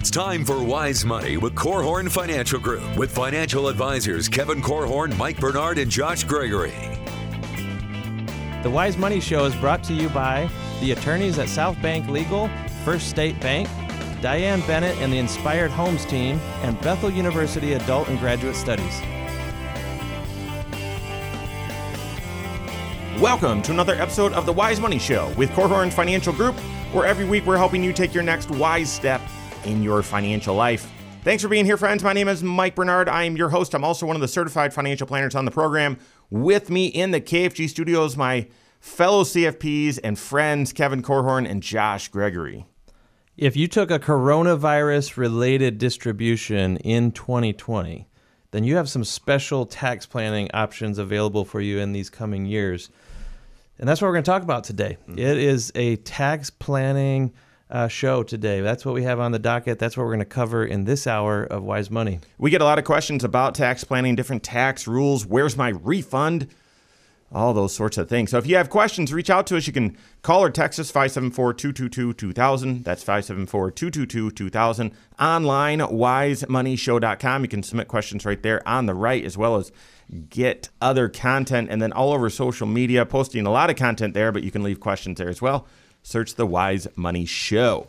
It's time for Wise Money with Korhorn Financial Group with financial advisors Kevin Korhorn, Mike Bernard, and Josh Gregory. The Wise Money Show is brought to you by the attorneys at South Bank Legal, First State Bank, Diane Bennett and the Inspired Homes Team, and Bethel University Adult and Graduate Studies. Welcome to another episode of The Wise Money Show with Korhorn Financial Group, where every week we're helping you take your next wise step in your financial life. Thanks for being here, friends. My name is Mike Bernard. I am your host. I'm also one of the certified financial planners on the program. With me in the KFG studios, my fellow CFPs and friends, Kevin Korhorn and Josh Gregory. If you took a coronavirus-related distribution in 2020, then you have some special tax planning options available for you in these coming years. And that's what we're going to talk about today. Mm-hmm. It is a tax planning show today. That's what we have on the docket. That's what we're going to cover in this hour of Wise Money. We get a lot of questions about tax planning, different tax rules. Where's my refund? All those sorts of things. So if you have questions, reach out to us. You can call or text us, 574-222-2000. That's 574-222-2000. Online, wisemoneyshow.com. You can submit questions right there on the right, as well as get other content. And then all over social media, posting a lot of content there, but you can leave questions there as well. Search the Wise Money Show.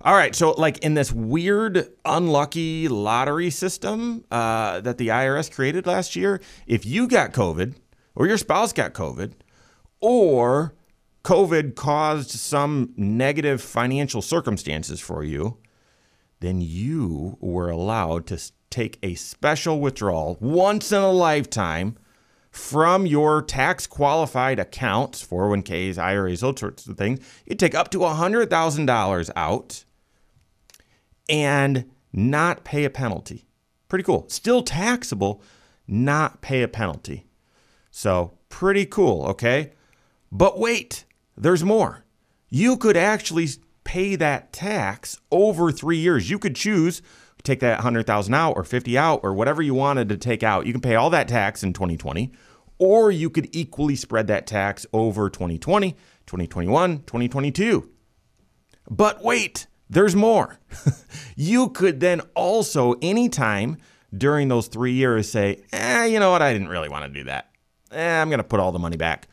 All right, so like in this weird, unlucky lottery system that the IRS created last year, if you got COVID, or your spouse got COVID, or COVID caused some negative financial circumstances for you, then you were allowed to take a special withdrawal once in a lifetime from your tax-qualified accounts, 401ks, IRAs, those sorts of things. You'd take up to $100,000 out and not pay a penalty. Pretty cool. Still taxable, not pay a penalty. So pretty cool, okay? But wait, there's more. You could actually pay that tax over 3 years. You could choose to take that $100,000 out or $50,000 out or whatever you wanted to take out. You can pay all that tax in 2020, or you could equally spread that tax over 2020, 2021, 2022. But wait, there's more. You could then also anytime during those 3 years say, you know what, I didn't really want to do that. I'm going to put all the money back,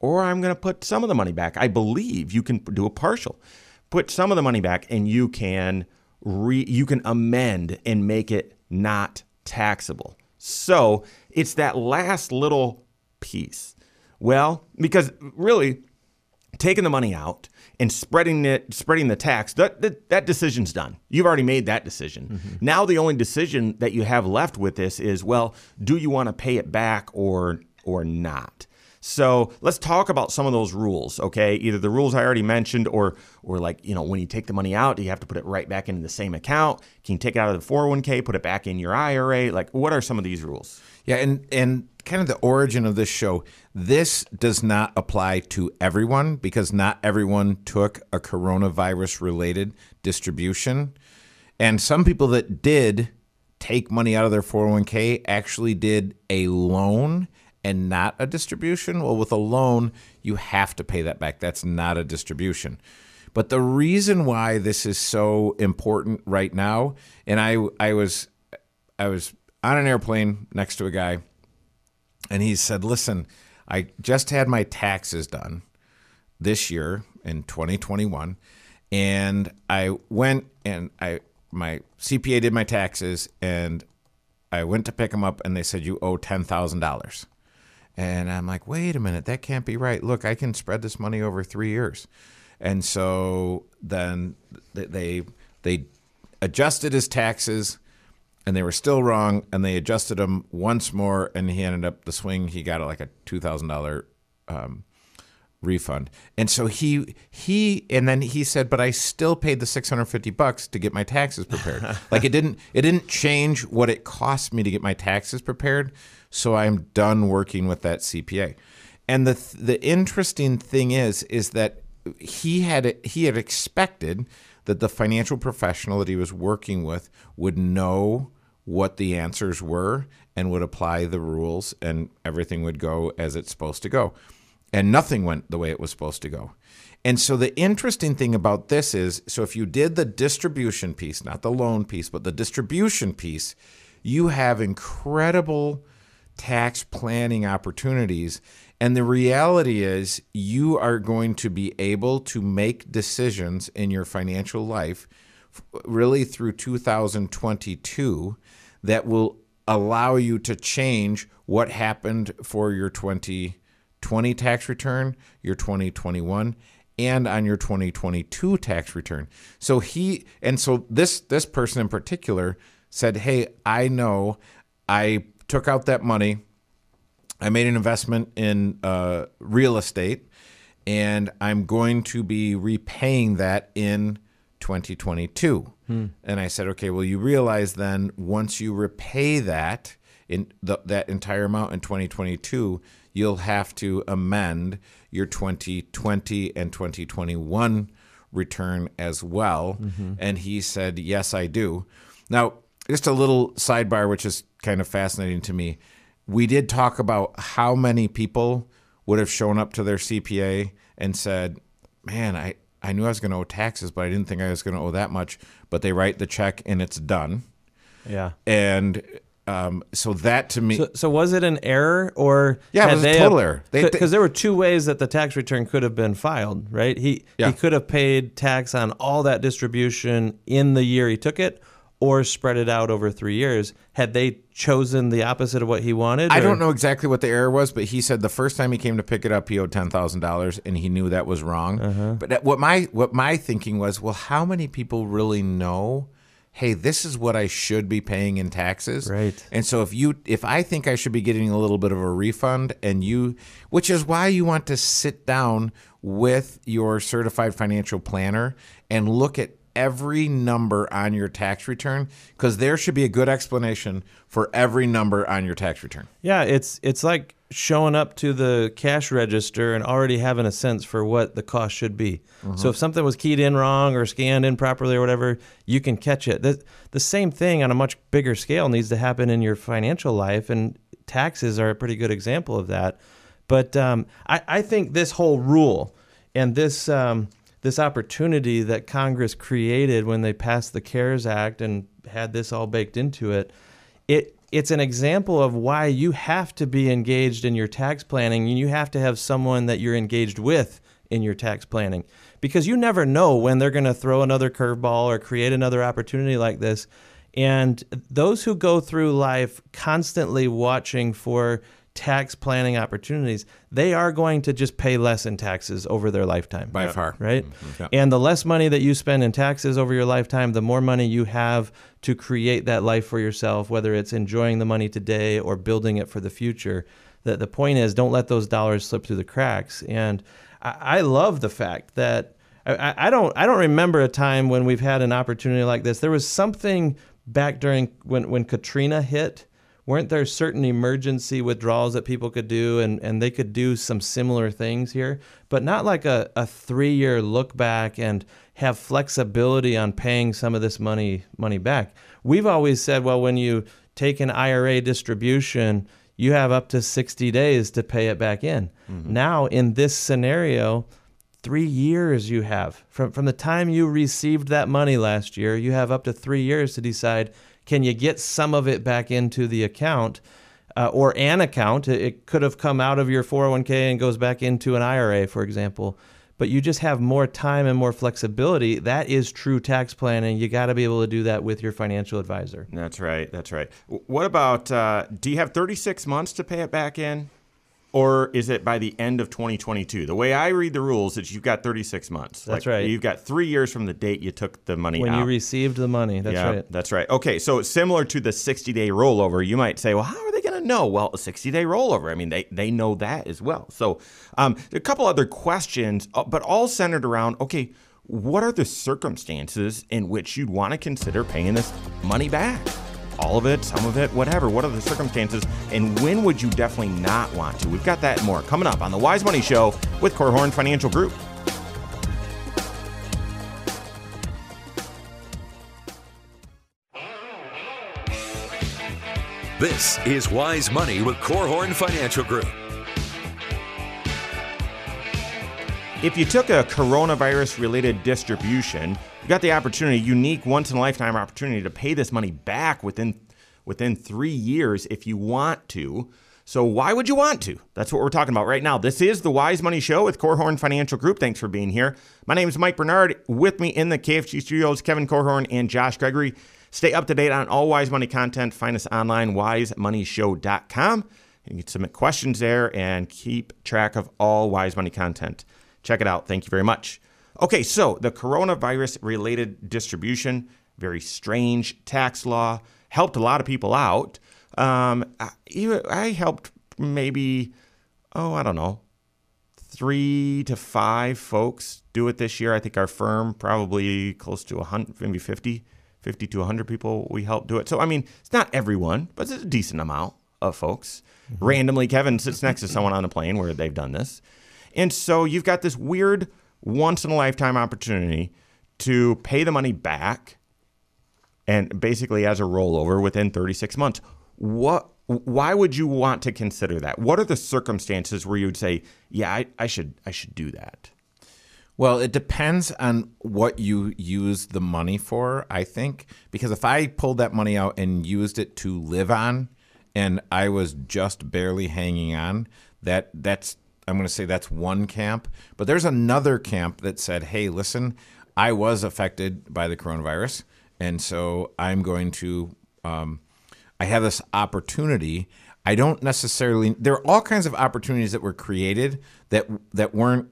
or I'm going to put some of the money back. I believe you can do a partial, put some of the money back, and you can amend and make it not taxable. So it's that last little piece. Well, because really taking the money out and spreading the tax, that decision's done. You've already made that decision. Mm-hmm. Now the only decision that you have left with this is, well, do you want to pay it back or not? So let's talk about some of those rules, okay? Either the rules I already mentioned or like, you know, when you take the money out, do you have to put it right back into the same account? Can you take it out of the 401k, put it back in your IRA? Like, what are some of these rules? Yeah, and kind of the origin of this show, this does not apply to everyone because not everyone took a coronavirus-related distribution. And some people that did take money out of their 401k actually did a loan and not a distribution. Well, with a loan, you have to pay that back. That's not a distribution. But the reason why this is so important right now, and I was on an airplane next to a guy, and he said, listen, I just had my taxes done this year in 2021, and I went and my CPA did my taxes, and I went to pick them up, and they said, you owe $10,000. And I'm like, wait a minute, that can't be right. Look, I can spread this money over 3 years. And so then they adjusted his taxes, and they were still wrong, and they adjusted them once more, and he ended up, the swing, he got like a $2,000 refund. And so he said, but I still paid the $650 to get my taxes prepared. Like it didn't change what it cost me to get my taxes prepared. So I'm done working with that CPA. And the interesting thing is that he had expected that the financial professional that he was working with would know what the answers were and would apply the rules and everything would go as it's supposed to go. and nothing went the way it was supposed to go. And so the interesting thing about this is, so if you did the distribution piece, not the loan piece, but the distribution piece, you have incredible tax planning opportunities. And the reality is you are going to be able to make decisions in your financial life really through 2022 that will allow you to change what happened for your 2020 tax return, your 2021, and on your 2022 tax return. So this person in particular said, hey, I know I took out that money. I made an investment in real estate, and I'm going to be repaying that in 2022. And I said, okay, well, you realize then once you repay that, in that entire amount in 2022, you'll have to amend your 2020 and 2021 return as well. Mm-hmm. And he said, yes, I do. Now, just a little sidebar, which is kind of fascinating to me. We did talk about how many people would have shown up to their CPA and said, man, I knew I was going to owe taxes, but I didn't think I was going to owe that much. But they write the check and it's done. Yeah. And so that to me. So was it an error or? Yeah, it was a total error. Because there were two ways that the tax return could have been filed, right? He could have paid tax on all that distribution in the year he took it, or spread it out over 3 years. Had they chosen the opposite of what he wanted? I don't know exactly what the error was, but he said the first time he came to pick it up, he owed $10,000, and he knew that was wrong. Uh-huh. But what my thinking was, well, how many people really know, hey, this is what I should be paying in taxes? Right. And so if I think I should be getting a little bit of a refund, and you, which is why you want to sit down with your certified financial planner and look at every number on your tax return, because there should be a good explanation for every number on your tax return. Yeah, it's like showing up to the cash register and already having a sense for what the cost should be. Mm-hmm. So if something was keyed in wrong or scanned improperly or whatever, you can catch it. The same thing on a much bigger scale needs to happen in your financial life, and taxes are a pretty good example of that. But I think this whole rule and this opportunity that Congress created when they passed the CARES Act and had this all baked into it, it's an example of why you have to be engaged in your tax planning, and you have to have someone that you're engaged with in your tax planning, because you never know when they're going to throw another curveball or create another opportunity like this. And those who go through life constantly watching for tax planning opportunities, they are going to just pay less in taxes over their lifetime. By far. Right? Mm-hmm. Yep. And the less money that you spend in taxes over your lifetime, the more money you have to create that life for yourself, whether it's enjoying the money today or building it for the future. The point is, don't let those dollars slip through the cracks. And I love the fact that I don't remember a time when we've had an opportunity like this. There was something back during when Katrina hit. Weren't there certain emergency withdrawals that people could do, and they could do some similar things here, but not like a 3-year look back and have flexibility on paying some of this money back? We've always said, well, when you take an IRA distribution, you have up to 60 days to pay it back in. Mm-hmm. Now, in this scenario, 3 years you have. From the time you received that money last year, you have up to 3 years to decide, can you get some of it back into the account or an account? It could have come out of your 401k and goes back into an IRA, for example. But you just have more time and more flexibility. That is true tax planning. You got to be able to do that with your financial advisor. That's right. That's right. What about, do you have 36 months to pay it back in? Or is it by the end of 2022? The way I read the rules is you've got 36 months. That's right. You've got 3 years from the date you took the money out. When you received the money. That's right. That's right. Okay, so similar to the 60-day rollover, you might say, well, how are they going to know? Well, a 60-day rollover. I mean, they know that as well. So a couple other questions, but all centered around, okay, what are the circumstances in which you'd want to consider paying this money back? All of it, some of it, whatever. What are the circumstances, and when would you definitely not want to? We've got that and more coming up on The Wise Money Show with Korhorn Financial Group. This is Wise Money with Korhorn Financial Group. If you took a coronavirus-related distribution, you got the opportunity, unique once-in-a-lifetime opportunity to pay this money back within 3 years if you want to. So why would you want to? That's what we're talking about right now. This is the Wise Money Show with Korhorn Financial Group. Thanks for being here. My name is Mike Bernard. With me in the KFG studios, Kevin Korhorn and Josh Gregory. Stay up to date on all Wise Money content. Find us online, wisemoneyshow.com. You can submit questions there and keep track of all Wise Money content. Check it out. Thank you very much. Okay, so the coronavirus-related distribution, very strange tax law, helped a lot of people out. I helped maybe, I don't know, 3 to 5 folks do it this year. I think our firm probably close to 100, maybe 50 to 100 people we helped do it. So, I mean, it's not everyone, but it's a decent amount of folks. Mm-hmm. Randomly, Kevin sits next to someone on a plane where they've done this. And so you've got this weird once-in-a-lifetime opportunity to pay the money back and basically as a rollover within 36 months. Why would you want to consider that? What are the circumstances where you would say, yeah, I should do that? Well, it depends on what you use the money for, I think. Because if I pulled that money out and used it to live on and I was just barely hanging on, that's I'm going to say that's one camp. But there's another camp that said, hey, listen, I was affected by the coronavirus, and so I'm going to I have this opportunity. I don't necessarily – there are all kinds of opportunities that were created that weren't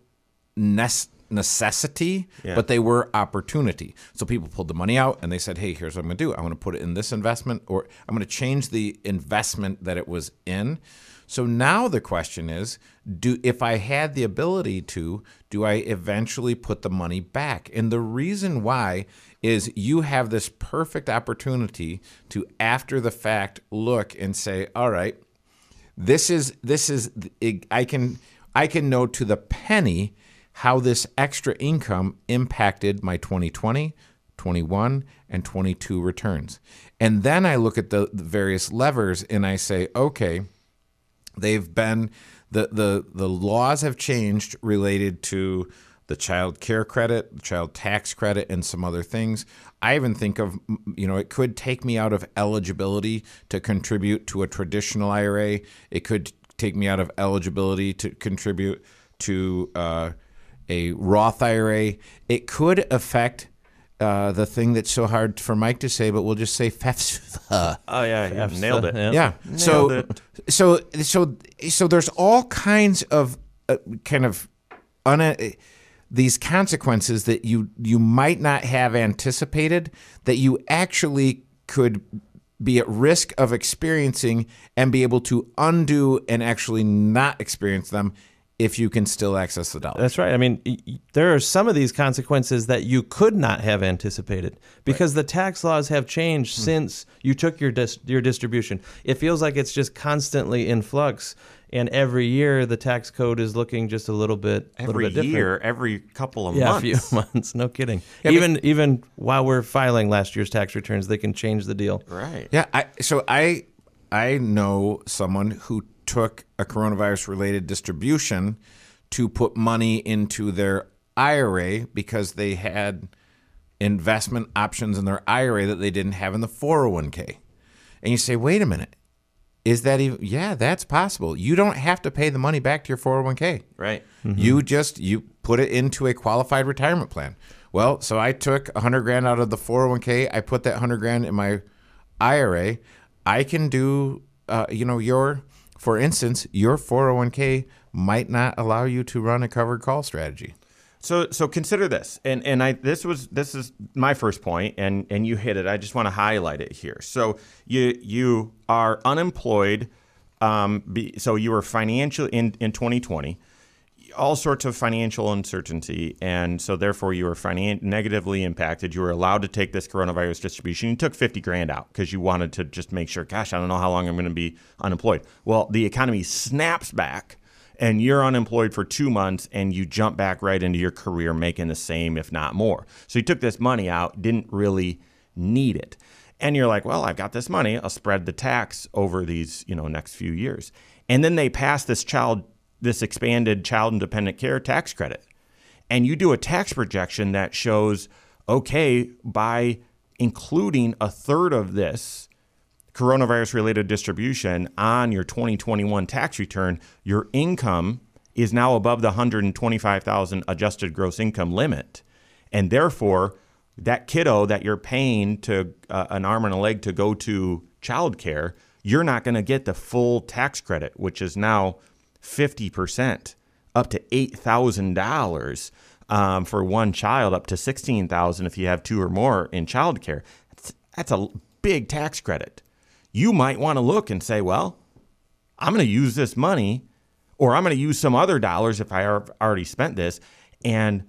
necessity, yeah, but they were opportunity. So people pulled the money out and they said, hey, here's what I'm going to do. I'm going to put it in this investment, or I'm going to change the investment that it was in. So now the question is, if I had the ability to, do I eventually put the money back? And the reason why is you have this perfect opportunity to, after the fact, look and say, all right, this is I can know to the penny how this extra income impacted my 2020, 21, and 22 returns. And then I look at the various levers and I say, okay, they've been the laws have changed related to the child care credit, the child tax credit, and some other things. I even think of, it could take me out of eligibility to contribute to a traditional IRA. It could take me out of eligibility to contribute to a Roth IRA. It could affect the thing that's so hard for Mike to say, but we'll just say FEFSA. Oh yeah, nailed it. Yeah. So there's all kinds of these consequences that you might not have anticipated that you actually could be at risk of experiencing and be able to undo and actually not experience them if you can still access the dollar. That's right. I mean, there are some of these consequences that you could not have anticipated because the tax laws have changed since you took your distribution. It feels like it's just constantly in flux, and every year the tax code is looking just a little bit different. Every year, every couple of months. Yeah, a few months. No kidding. Yeah, even while we're filing last year's tax returns, they can change the deal. Right. Yeah. I know someone who took a coronavirus-related distribution to put money into their IRA because they had investment options in their IRA that they didn't have in the 401k. And you say, wait a minute, is that even? Yeah, that's possible. You don't have to pay the money back to your 401k. Right. Mm-hmm. You put it into a qualified retirement plan. Well, so I took $100,000 out of the 401k. I put that $100,000 in my IRA. I can do, for instance, your 401k might not allow you to run a covered call strategy. So consider this, and this is my first point, and you hit it. I just want to highlight it here. So you are unemployed, so you were financial in 2020, all sorts of financial uncertainty, and so therefore you were negatively impacted. You were allowed to take this coronavirus distribution. You took $50,000 out because you wanted to just make sure, gosh, I don't know how long I'm going to be unemployed. Well, the economy snaps back and you're unemployed for 2 months and you jump back right into your career making the same, if not more. So you took this money out, didn't really need it. And you're like, well, I've got this money. I'll spread the tax over these next few years. And then they pass this expanded child and dependent care tax credit. and you do a tax projection that shows, okay, by including a third of this coronavirus-related distribution on your 2021 tax return, your income is now above the $125,000 adjusted gross income limit. And therefore, that kiddo that you're paying to an arm and a leg to go to childcare, you're not going to get the full tax credit, which is now 50%, up to $8,000 for one child, up to $16,000 if you have two or more in childcare. That's a big tax credit. You might want to look and say, well, I'm going to use this money, or I'm going to use some other dollars if I already spent this, and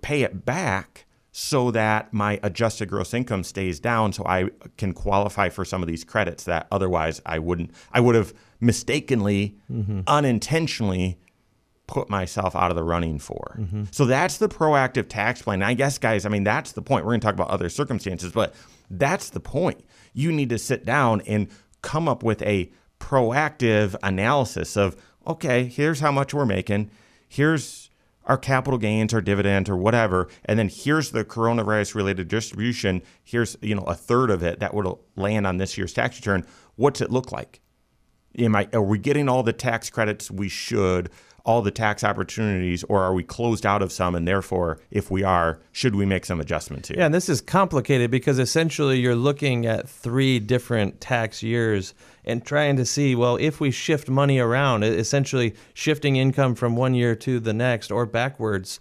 pay it back so that my adjusted gross income stays down so I can qualify for some of these credits that otherwise I wouldn't. I would have mistakenly, unintentionally put myself out of the running for. So that's the proactive tax plan. I guess, guys, I mean, that's the point. We're going to talk about other circumstances, but that's the point. You need to sit down and come up with a proactive analysis of, okay, here's how much we're making. Here's our capital gains, our dividend, or whatever, and then here's the coronavirus-related distribution. Here's, you know, a third of it that would land on this year's tax return. What's it look like? Are we getting all the tax credits we should, all the tax opportunities, or are we closed out of some, and therefore, if we are, should we make some adjustments here? Yeah, and this is complicated because essentially you're looking at three different tax years and trying to see, well, if we shift money around, essentially shifting income from one year to the next or backwards,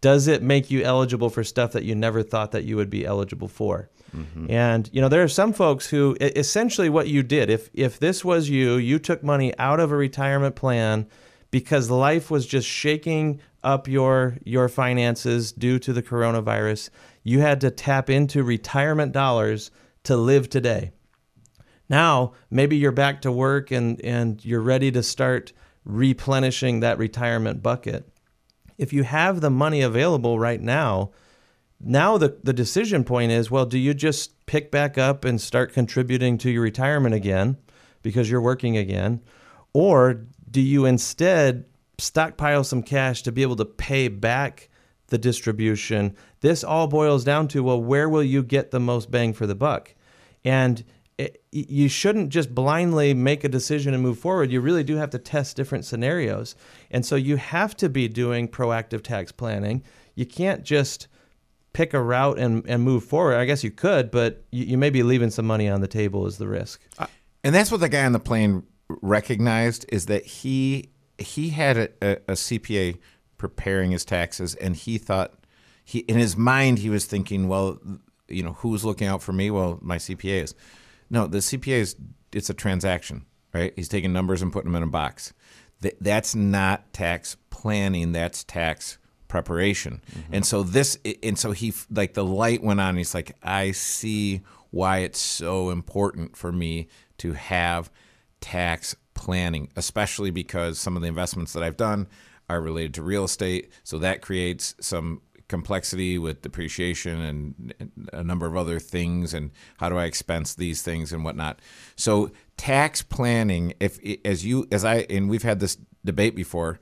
does it make you eligible for stuff that you never thought that you would be eligible for? And, you know, there are some folks who essentially what you did, if this was you, you took money out of a retirement plan because life was just shaking up your finances due to the coronavirus. You had to tap into retirement dollars to live today. Now, maybe you're back to work and you're ready to start replenishing that retirement bucket. If you have the money available right now, the decision point is, well, do you just pick back up and start contributing to your retirement again because you're working again? Or do you instead stockpile some cash to be able to pay back the distribution? This all boils down to, well, where will you get the most bang for the buck? And you shouldn't just blindly make a decision and move forward. You really do have to test different scenarios. And so you have to be doing proactive tax planning. You can't just pick a route and move forward. I guess you could, but you may be leaving some money on the table is the risk. And that's what the guy on the plane recognized, is that he had a CPA preparing his taxes, and he thought, in his mind he was thinking, well, you know, who's looking out for me? Well, my CPA is. No, the CPA is, it's a transaction, right? He's taking numbers and putting them in a box. That's not tax planning, that's tax preparation. And so he, like, the light went on. He's like, I see why it's so important for me to have tax planning, especially because some of the investments that I've done are related to real estate. So that creates some complexity with depreciation and a number of other things, and how do I expense these things and whatnot. So tax planning, and we've had this debate before,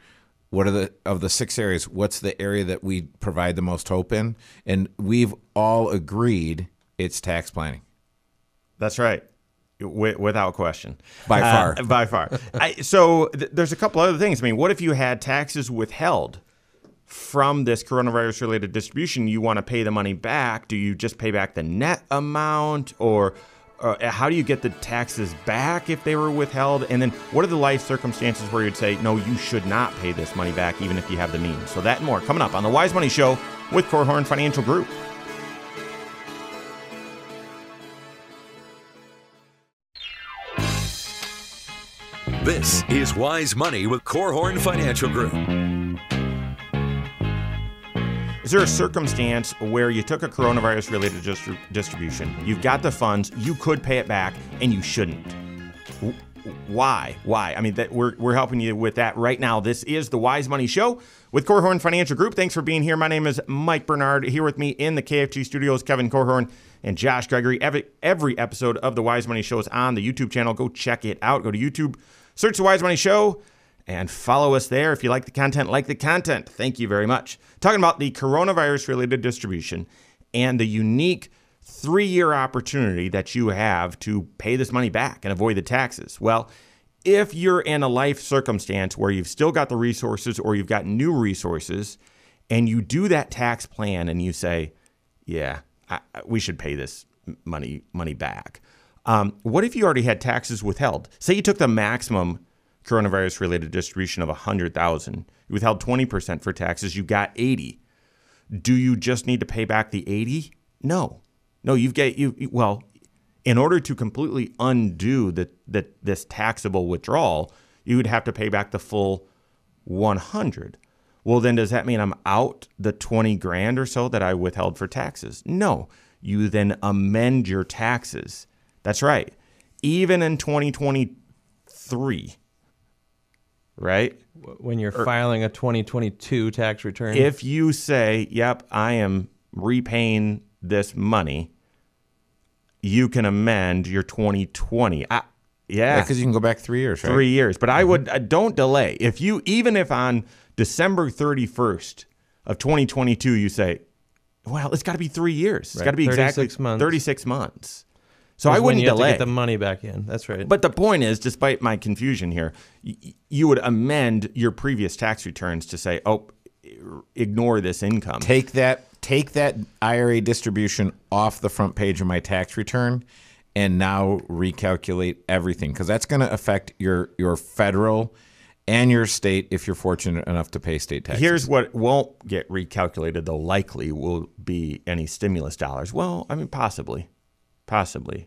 what are of the six areas, what's the area that we provide the most hope in? And we've all agreed it's tax planning. That's right. Without question. By far. By far. There's a couple other things. I mean, what if you had taxes withheld from this coronavirus-related distribution? You want to pay the money back. Do you just pay back the net amount, or how do you get the taxes back if they were withheld? And then what are the life circumstances where you'd say, no, you should not pay this money back even if you have the means? So that and more coming up on The Wise Money Show with Korhorn Financial Group. This is Wise Money with Korhorn Financial Group. Is there a circumstance where you took a coronavirus-related distribution, you've got the funds, you could pay it back, and you shouldn't? Why? I mean, we're helping you with that right now. This is The Wise Money Show with Korhorn Financial Group. Thanks for being here. My name is Mike Bernard. Here with me in the KFG studios, Kevin Korhorn and Josh Gregory. Every episode of The Wise Money Show is on the YouTube channel. Go check it out. Go to YouTube, search The Wise Money Show, and follow us there. If you like the content, Thank you very much. Talking about the coronavirus-related distribution and the unique three-year opportunity that you have to pay this money back and avoid the taxes. Well, if you're in a life circumstance where you've still got the resources or you've got new resources and you do that tax plan and you say, yeah, we should pay this money back. What if you already had taxes withheld? Say you took the maximum coronavirus-related distribution of $100,000. You withheld 20% for taxes. You got $80,000. Do you just need to pay back the $80,000? No. No, well, in order to completely undo this taxable withdrawal, you would have to pay back the full $100,000. Well, then does that mean I'm out the $20,000 or so that I withheld for taxes? No, you then amend your taxes. That's right. Even in 2023, right? When you're filing a 2022 tax return. If you say, yep, I am repaying this money, you can amend your 2020. Yeah. Because you can go back 3 years, right? 3 years. But I would, don't delay. Even if on December 31st of 2022, you say, well, it's got to be 3 years. It's got to be exactly 36 months. So I wouldn't delay. To get the money back in. That's right. But the point is, despite my confusion here, you would amend your previous tax returns to say, oh, ignore this income. Take that IRA distribution off the front page of my tax return and now recalculate everything, because that's going to affect your federal and your state if you're fortunate enough to pay state taxes. Here's what won't get recalculated, though likely will be any stimulus dollars. Well, I mean, possibly.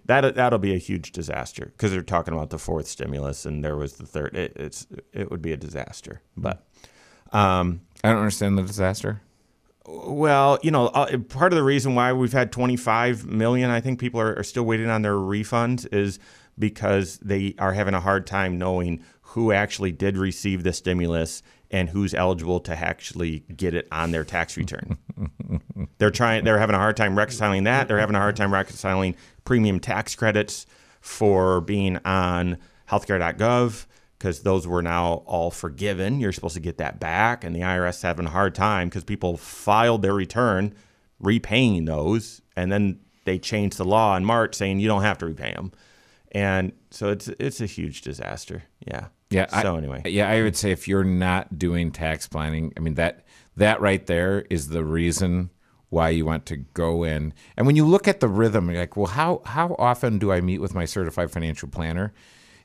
That'll be a huge disaster, because they're talking about the fourth stimulus and there was the third. It would be a disaster. But I don't understand the disaster. Well, part of the reason why we've had 25 million, I think, people are still waiting on their refunds is because they are having a hard time knowing who actually did receive the stimulus and who's eligible to actually get it on their tax return. They're having a hard time reconciling that. They're having a hard time reconciling premium tax credits for being on healthcare.gov, because those were now all forgiven. You're supposed to get that back, and the IRS is having a hard time because people filed their return repaying those, and then they changed the law in March saying you don't have to repay them. And so it's a huge disaster. Yeah. So anyway. Yeah, I would say if you're not doing tax planning, I mean, that right there is the reason why you want to go in. And when you look at the rhythm, you're like, well, how often do I meet with my certified financial planner?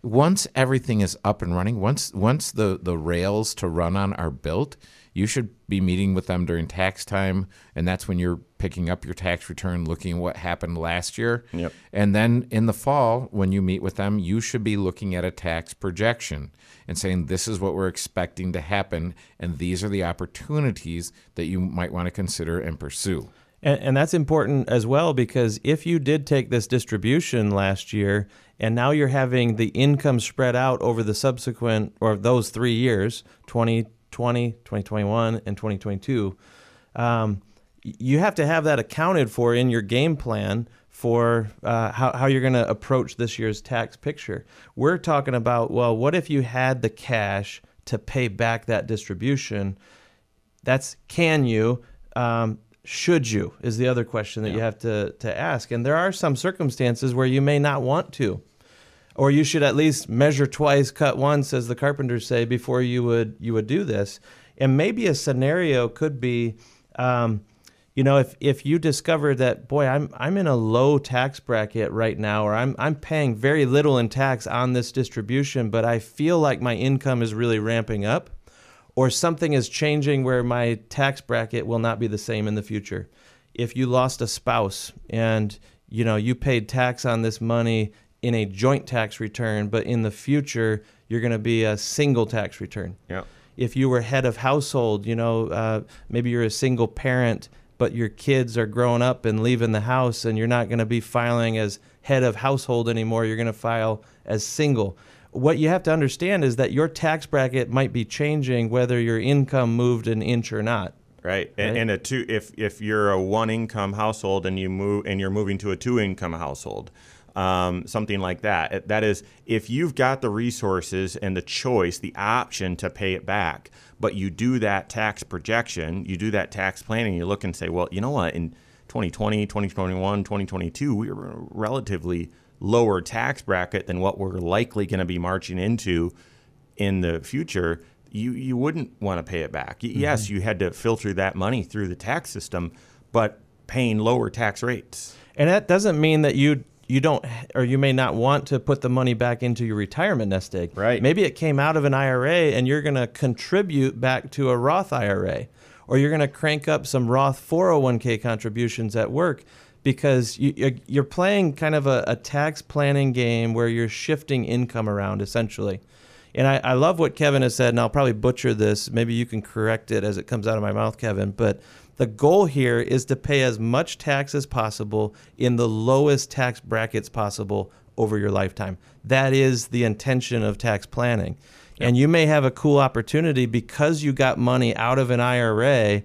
Once everything is up and running, once the rails to run on are built, you should be meeting with them during tax time, and that's when you're picking up your tax return, looking at what happened last year. Yep. And then in the fall, when you meet with them, you should be looking at a tax projection and saying, this is what we're expecting to happen, and these are the opportunities that you might want to consider and pursue. And that's important as well, because if you did take this distribution last year and now you're having the income spread out over the subsequent or those 3 years, 2020, 2021, and 2022, you have to have that accounted for in your game plan for how you're going to approach this year's tax picture. We're talking about, well, what if you had the cash to pay back that distribution? That's can you? Should you is the other question that you have to ask. And there are some circumstances where you may not want to, or you should at least measure twice, cut once, as the carpenters say, before you would do this. And maybe a scenario could be, if you discover that, boy, I'm in a low tax bracket right now, or I'm paying very little in tax on this distribution, but I feel like my income is really ramping up, or something is changing where my tax bracket will not be the same in the future. If you lost a spouse and you paid tax on this money in a joint tax return, but in the future you're going to be a single tax return. Yeah. If you were head of household, maybe you're a single parent, but your kids are growing up and leaving the house, and you're not going to be filing as head of household anymore. You're going to file as single. What you have to understand is that your tax bracket might be changing whether your income moved an inch or not. Right. And if you're a one income household and you're moving to a two income household, something like that. That is, if you've got the resources and the choice, the option to pay it back, but you do that tax projection, you do that tax planning, you look and say, well, you know what, in 2020, 2021, 2022, we were in a relatively lower tax bracket than what we're likely going to be marching into in the future. You wouldn't want to pay it back. Yes, you had to filter that money through the tax system, but paying lower tax rates. And that doesn't mean that you don't, or you may not want to put the money back into your retirement nest egg. Right. Maybe it came out of an IRA and you're going to contribute back to a Roth IRA, or you're going to crank up some Roth 401k contributions at work, because you're playing kind of a tax planning game where you're shifting income around essentially. And I love what Kevin has said, and I'll probably butcher this. Maybe you can correct it as it comes out of my mouth, Kevin. But the goal here is to pay as much tax as possible in the lowest tax brackets possible over your lifetime. That is the intention of tax planning. Yep. And you may have a cool opportunity because you got money out of an IRA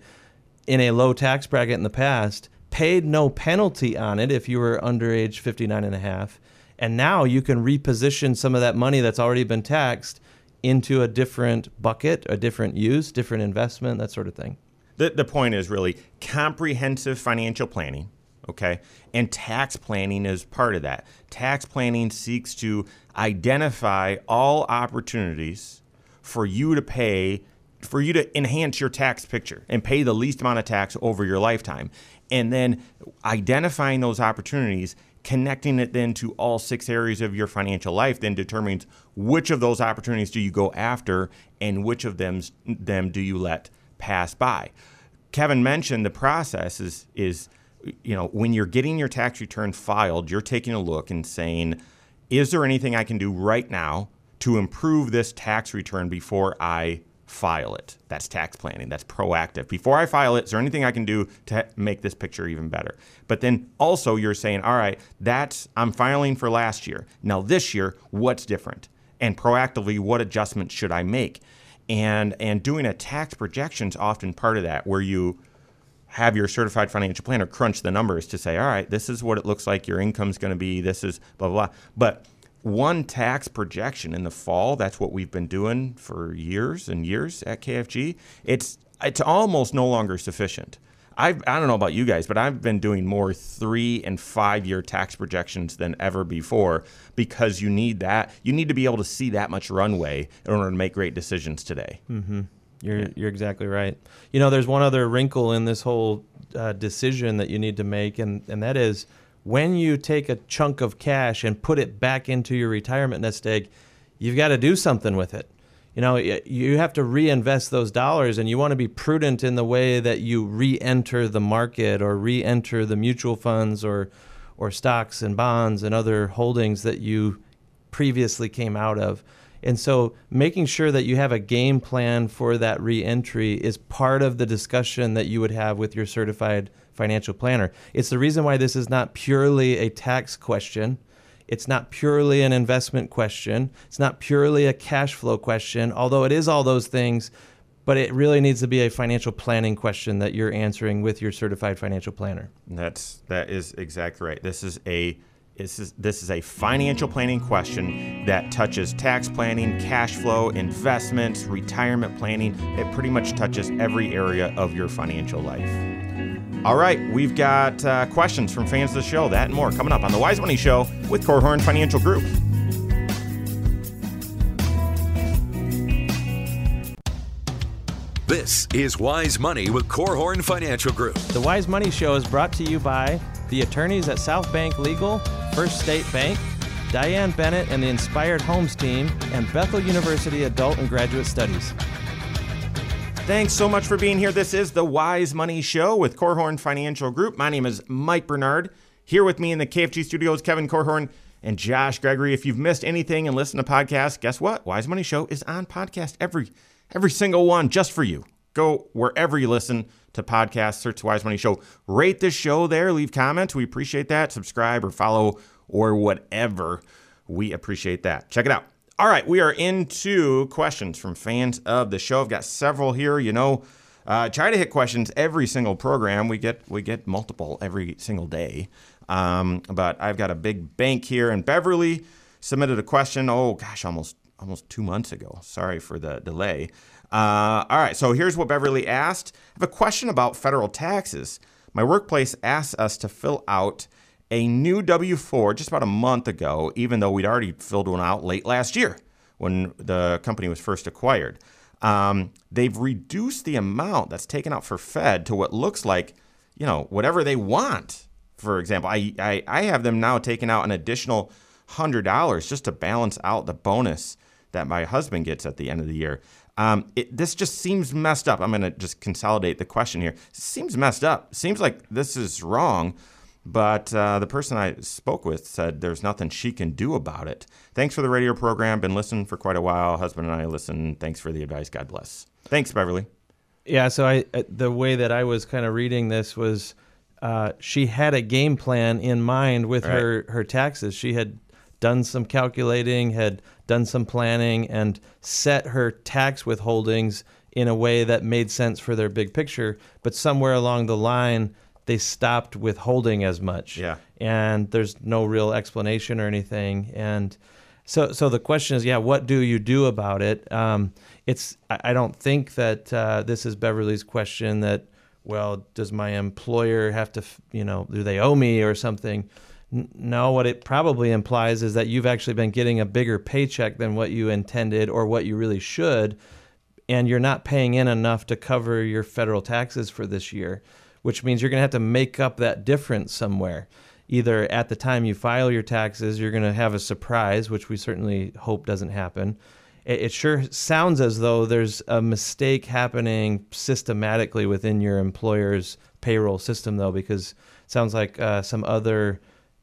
in a low tax bracket in the past, paid no penalty on it if you were under age 59 and a half. And now you can reposition some of that money that's already been taxed into a different bucket, a different use, different investment, that sort of thing. The point is really comprehensive financial planning, okay? And tax planning is part of that. Tax planning seeks to identify all opportunities for you to pay, for you to enhance your tax picture and pay the least amount of tax over your lifetime. And then identifying those opportunities, connecting it then to all 6 areas of your financial life, then determines which of those opportunities do you go after and which of them do you let pass by. Kevin mentioned the process is you know, when you're getting your tax return filed, you're taking a look and saying, is there anything I can do right now to improve this tax return before I file it? That's tax planning. That's proactive. Before I file it, is there anything I can do to make this picture even better? But then also you're saying, all right, that's, I'm filing for last year. Now this year, what's different? And proactively, what adjustments should I make? And doing a tax projection is often part of that, where you have your certified financial planner crunch the numbers to say, all right, this is what it looks like your income's going to be. This is blah, blah, blah. But one tax projection in the fall, that's what we've been doing for years and years at KFG. It's almost no longer sufficient. I don't know about you guys, but I've been doing more 3- and 5-year tax projections than ever before, because you need that. You need to be able to see that much runway in order to make great decisions today. Mm-hmm. You're exactly right. You know, there's one other wrinkle in this whole decision that you need to make, and that is, when you take a chunk of cash and put it back into your retirement nest egg, you've got to do something with it. You know, you have to reinvest those dollars, and you want to be prudent in the way that you re-enter the market or re-enter the mutual funds or stocks and bonds and other holdings that you previously came out of. And so making sure that you have a game plan for that re-entry is part of the discussion that you would have with your certified financial planner. It's the reason why this is not purely a tax question. It's not purely an investment question. It's not purely a cash flow question, although it is all those things, but it really needs to be a financial planning question that you're answering with your certified financial planner. That is exactly right. This is a financial planning question that touches tax planning, cash flow, investments, retirement planning. It pretty much touches every area of your financial life. All right, we've got questions from fans of the show, that and more coming up on The Wise Money Show with Korhorn Financial Group. This is Wise Money with Korhorn Financial Group. The Wise Money Show is brought to you by the attorneys at South Bank Legal, First State Bank, Diane Bennett and the Inspired Homes Team, and Bethel University Adult and Graduate Studies. Thanks so much for being here. This is The Wise Money Show with Korhorn Financial Group. My name is Mike Bernard. Here with me in the KFG studios, Kevin Korhorn and Josh Gregory. If you've missed anything and listened to podcasts, guess what? Wise Money Show is on podcast, every single one, just for you. Go wherever you listen to podcasts, search Wise Money Show. Rate this show there. Leave comments. We appreciate that. Subscribe or follow or whatever. We appreciate that. Check it out. All right, we are into questions from fans of the show. I've got several here. You know, try to hit questions every single program. We get multiple every single day. But I've got a big bank here in Beverly, submitted a question, oh gosh, almost 2 months ago. Sorry for the delay. All right, so here's what Beverly asked. I have a question about federal taxes. My workplace asked us to fill out a new W-4 just about a month ago, even though we'd already filled one out late last year when the company was first acquired. They've reduced the amount that's taken out for Fed to what looks like, you know, whatever they want. For example, I have them now taking out an additional $100 just to balance out the bonus that my husband gets at the end of the year. This just seems messed up. I'm going to just consolidate the question here. It seems messed up. Seems like this is wrong, but the person I spoke with said there's nothing she can do about it. Thanks for the radio program. Been listening for quite a while. Husband and I listen. Thanks for the advice. God bless. Thanks, Beverly. Yeah, so the way that I was kind of reading this was she had a game plan in mind with her taxes. She had done some calculating, had done some planning, and set her tax withholdings in a way that made sense for their big picture. But somewhere along the line, they stopped withholding as much. Yeah. And there's no real explanation or anything. And so the question is, yeah, what do you do about it? I don't think that this is Beverly's question that, well, does my employer have to, you know, do they owe me or something? No, what it probably implies is that you've actually been getting a bigger paycheck than what you intended or what you really should, and you're not paying in enough to cover your federal taxes for this year, which means you're going to have to make up that difference somewhere. Either at the time you file your taxes, you're going to have a surprise, which we certainly hope doesn't happen. It sure sounds as though there's a mistake happening systematically within your employer's payroll system, though, because it sounds like some other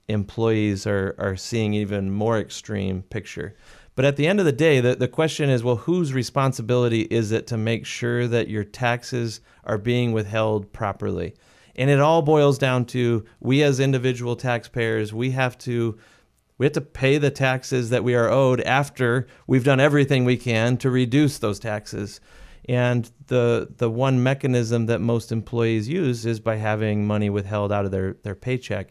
employees are seeing even more extreme picture. But at the end of the day, the question is, well, whose responsibility is it to make sure that your taxes are being withheld properly? And it all boils down to we as individual taxpayers, we have to pay the taxes that we are owed after we've done everything we can to reduce those taxes. And the one mechanism that most employees use is by having money withheld out of their paycheck.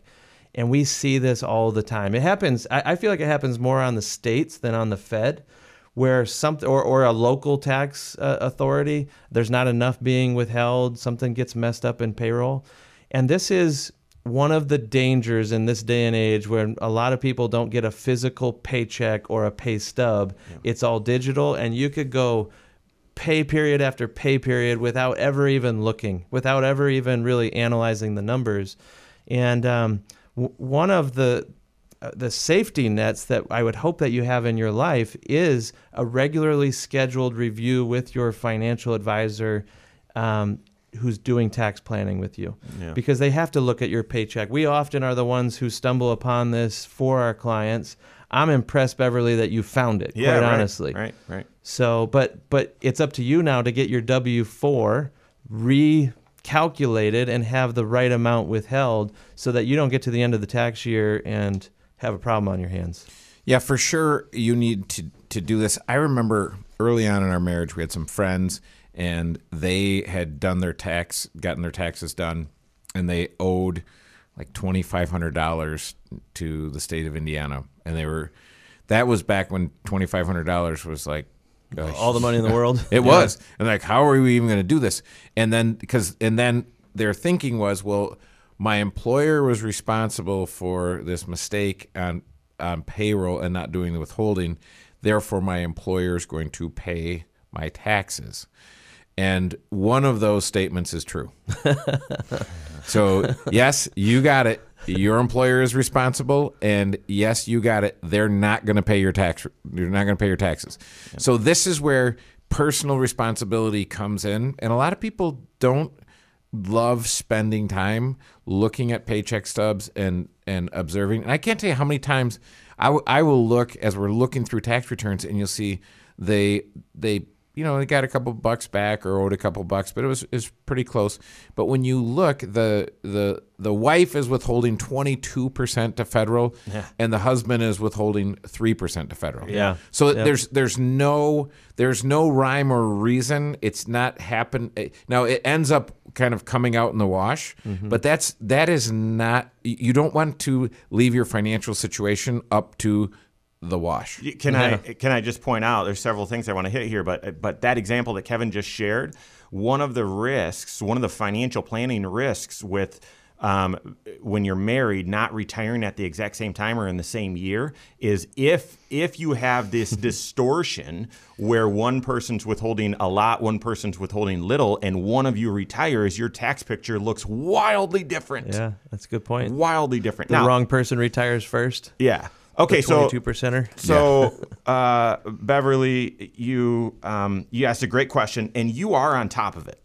And we see this all the time. It happens. I feel like it happens more on the states than on the Fed, where something or a local tax authority, there's not enough being withheld. Something gets messed up in payroll. And this is one of the dangers in this day and age where a lot of people don't get a physical paycheck or a pay stub. Yeah. It's all digital. And you could go pay period after pay period without ever even looking, without ever even really analyzing the numbers. And one of the safety nets that I would hope that you have in your life is a regularly scheduled review with your financial advisor who's doing tax planning with you. Yeah. Because they have to look at your paycheck. We often are the ones who stumble upon this for our clients. I'm impressed, Beverly, that you found it, yeah, quite honestly. Right. So, but it's up to you now to get your W-4 recalculated and have the right amount withheld so that you don't get to the end of the tax year and have a problem on your hands. Yeah, for sure you need to do this. I remember early on in our marriage, we had some friends and they had done their gotten their taxes done, and they owed like $2,500 to the state of Indiana. And that was back when $2,500 was like, gosh, all the money in the world. It was. And like, how are we even going to do this? And then their thinking was, well, my employer was responsible for this mistake on payroll and not doing the withholding. Therefore, my employer is going to pay my taxes. And one of those statements is true. So, yes, you got it. Your employer is responsible, and yes, you got it. They're not going to pay your tax. You're not going to pay your taxes. Yep. So this is where personal responsibility comes in, and a lot of people don't love spending time looking at paycheck stubs and observing. And I can't tell you how many times I will look as we're looking through tax returns, and you'll see they you know, they got a couple bucks back or owed a couple bucks, but it was pretty close. But when you look, the wife is withholding 22% to federal, yeah, and the husband is withholding 3% to federal. Yeah. So yeah, there's no rhyme or reason. It's not happen. Now it ends up kind of coming out in the wash, mm-hmm, but that is not. You don't want to leave your financial situation up to the wash. Can I just point out, there's several things I want to hit here, but that example that Kevin just shared, one of the financial planning risks with when you're married, not retiring at the exact same time or in the same year, is if you have this distortion where one person's withholding a lot, one person's withholding little, and one of you retires, your tax picture looks wildly different. Yeah, that's a good point. Wildly different. The wrong person retires first. Yeah. Okay, so 22%er. So, Beverly, you asked a great question, and you are on top of it.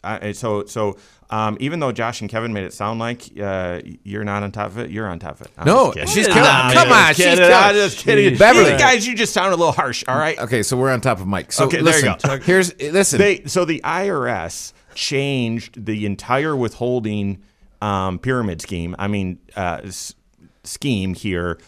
Even though Josh and Kevin made it sound like you're not on top of it, you're on top of it. I'm just kidding. Beverly, guys, you just sound a little harsh. All right. Okay, so we're on top of Mike. So okay, listen, there you go. So the IRS changed the entire withholding pyramid scheme. Scheme here.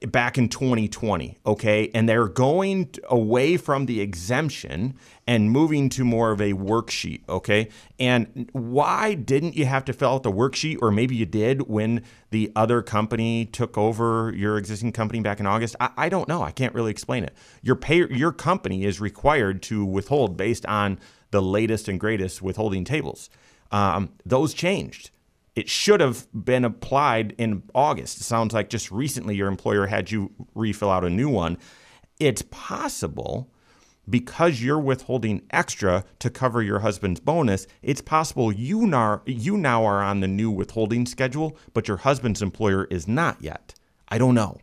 Back in 2020, okay? And they're going away from the exemption and moving to more of a worksheet, okay? And why didn't you have to fill out the worksheet, or maybe you did when the other company took over your existing company back in August? I don't know. I can't really explain it. Your company is required to withhold based on the latest and greatest withholding tables. Those changed. It should have been applied in August. It sounds like just recently your employer had you refill out a new one. It's possible, because you're withholding extra to cover your husband's bonus, it's possible you now are on the new withholding schedule, but your husband's employer is not yet. I don't know.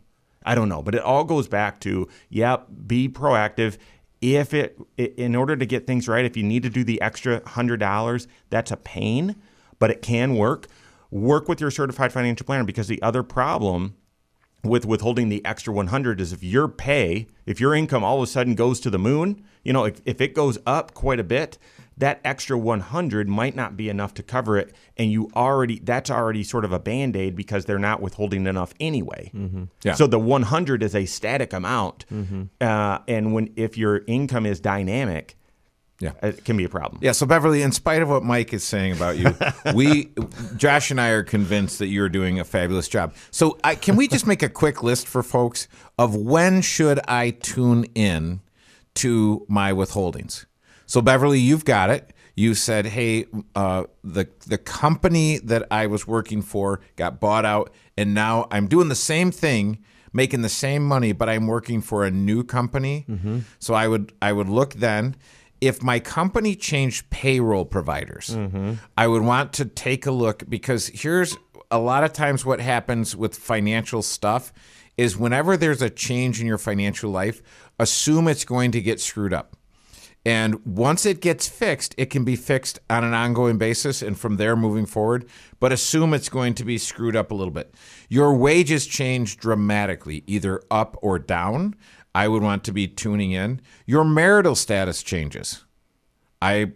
But it all goes back to, yep, be proactive. In order to get things right, if you need to do the extra $100, that's a pain, but it can work. Work with your certified financial planner, because the other problem with withholding the extra 100 is if your income all of a sudden goes to the moon, you know, if it goes up quite a bit, that extra 100 might not be enough to cover it, and that's already sort of a Band-Aid because they're not withholding enough anyway. Mm-hmm. Yeah. So the 100 is a static amount, mm-hmm, and if your income is dynamic, yeah, it can be a problem. Yeah, so Beverly, in spite of what Mike is saying about you, Josh and I are convinced that you're doing a fabulous job. So can we just make a quick list for folks of when should I tune in to my withholdings? So Beverly, you've got it. You said, hey, the company that I was working for got bought out, and now I'm doing the same thing, making the same money, but I'm working for a new company. Mm-hmm. So I would look then. If my company changed payroll providers, mm-hmm, I would want to take a look, because here's a lot of times what happens with financial stuff is whenever there's a change in your financial life, assume it's going to get screwed up. And once it gets fixed, it can be fixed on an ongoing basis and from there moving forward, but assume it's going to be screwed up a little bit. Your wages change dramatically, either up or down. I would want to be tuning in. Your marital status changes. You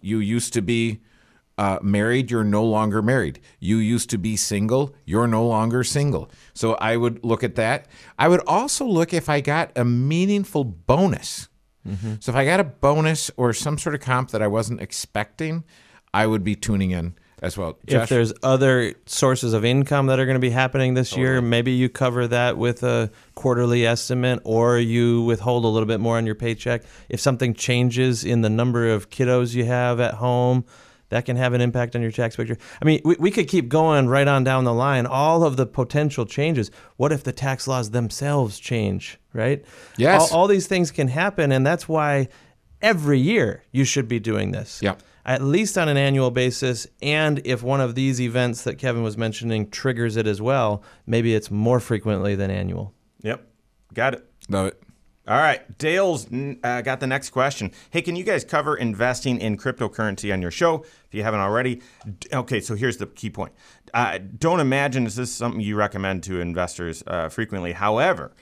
used to be married. You're no longer married. You used to be single. You're no longer single. So I would look at that. I would also look if I got a meaningful bonus. Mm-hmm. So if I got a bonus or some sort of comp that I wasn't expecting, I would be tuning in as well. Josh? If there's other sources of income that are going to be happening this year, maybe you cover that with a quarterly estimate, or you withhold a little bit more on your paycheck. If something changes in the number of kiddos you have at home, that can have an impact on your tax picture. I mean, we could keep going right on down the line, all of the potential changes. What if the tax laws themselves change, right? Yes. All these things can happen, and that's why every year you should be doing this. Yeah. At least on an annual basis, and if one of these events that Kevin was mentioning triggers it as well, maybe it's more frequently than annual. Yep. Got it. Love it. All right. Dale's got the next question. Hey, can you guys cover investing in cryptocurrency on your show if you haven't already? Okay, so here's the key point. I don't imagine this is something you recommend to investors frequently. However,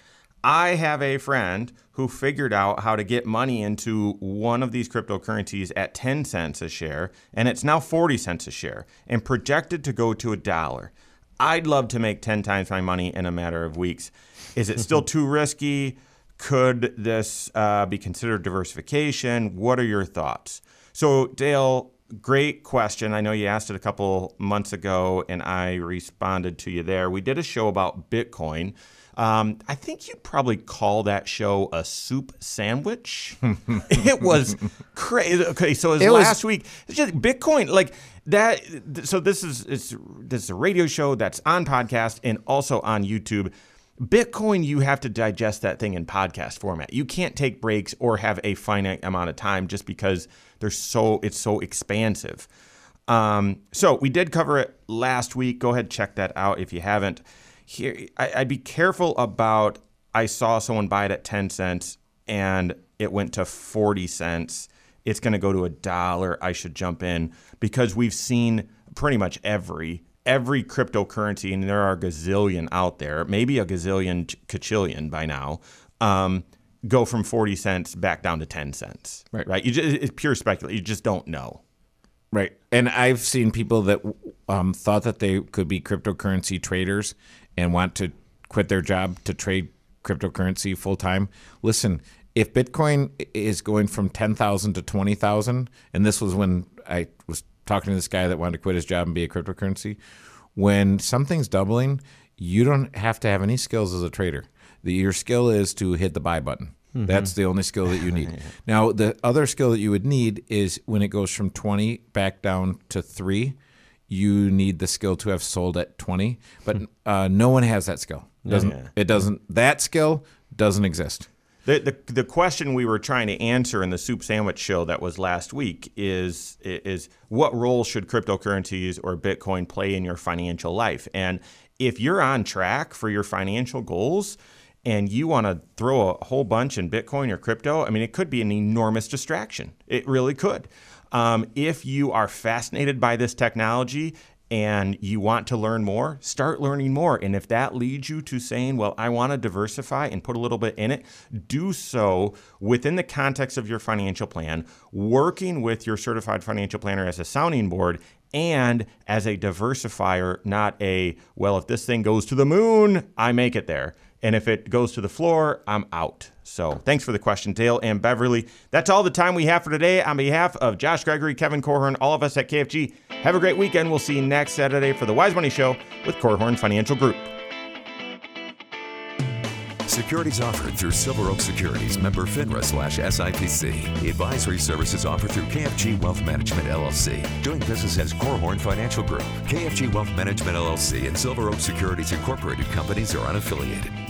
I have a friend who figured out how to get money into one of these cryptocurrencies at 10 cents a share, and it's now 40 cents a share and projected to go to $1. I'd love to make 10 times my money in a matter of weeks. Is it still too risky? Could this be considered diversification? What are your thoughts? So, Dale, great question. I know you asked it a couple months ago, and I responded to you there. We did a show about Bitcoin. I think you'd probably call that show a soup sandwich. It was crazy. Okay, so it was last week. It's just Bitcoin, like that. So this is a radio show that's on podcast and also on YouTube. Bitcoin, you have to digest that thing in podcast format. You can't take breaks or have a finite amount of time just because it's so expansive. So we did cover it last week. Go ahead, check that out if you haven't. Here, I'd be careful about, I saw someone buy it at 10 cents and it went to 40 cents. It's going to go to $1. I should jump in because we've seen pretty much every cryptocurrency, and there are a gazillion out there, maybe a gazillion, kachillion by now, go from 40 cents back down to 10 cents. Right? It's pure speculation. You just don't know. Right. And I've seen people that thought that they could be cryptocurrency traders and want to quit their job to trade cryptocurrency full time. Listen, if Bitcoin is going from 10,000 to 20,000, and this was when I was talking to this guy that wanted to quit his job and be a cryptocurrency, when something's doubling, you don't have to have any skills as a trader. Your skill is to hit the buy button. Mm-hmm. That's the only skill that you need. Now, the other skill that you would need is when it goes from 20 back down to 3, you need the skill to have sold at 20. But no one has that skill. That skill doesn't exist. The question we were trying to answer in the soup sandwich show that was last week is what role should cryptocurrencies or Bitcoin play in your financial life? And if you're on track for your financial goals and you want to throw a whole bunch in Bitcoin or crypto, I mean, it could be an enormous distraction. It really could. If you are fascinated by this technology and you want to learn more, start learning more. And if that leads you to saying, well, I want to diversify and put a little bit in it, do so within the context of your financial plan, working with your certified financial planner as a sounding board and as a diversifier, not a, well, if this thing goes to the moon, I make it there. And if it goes to the floor, I'm out. So thanks for the question, Dale and Beverly. That's all the time we have for today. On behalf of Josh Gregory, Kevin Korhorn, all of us at KFG, have a great weekend. We'll see you next Saturday for the Wise Money Show with Korhorn Financial Group. Securities offered through Silver Oak Securities, member FINRA/SIPC. Advisory services offered through KFG Wealth Management, LLC. Doing business as Korhorn Financial Group. KFG Wealth Management, LLC and Silver Oak Securities Incorporated companies are unaffiliated.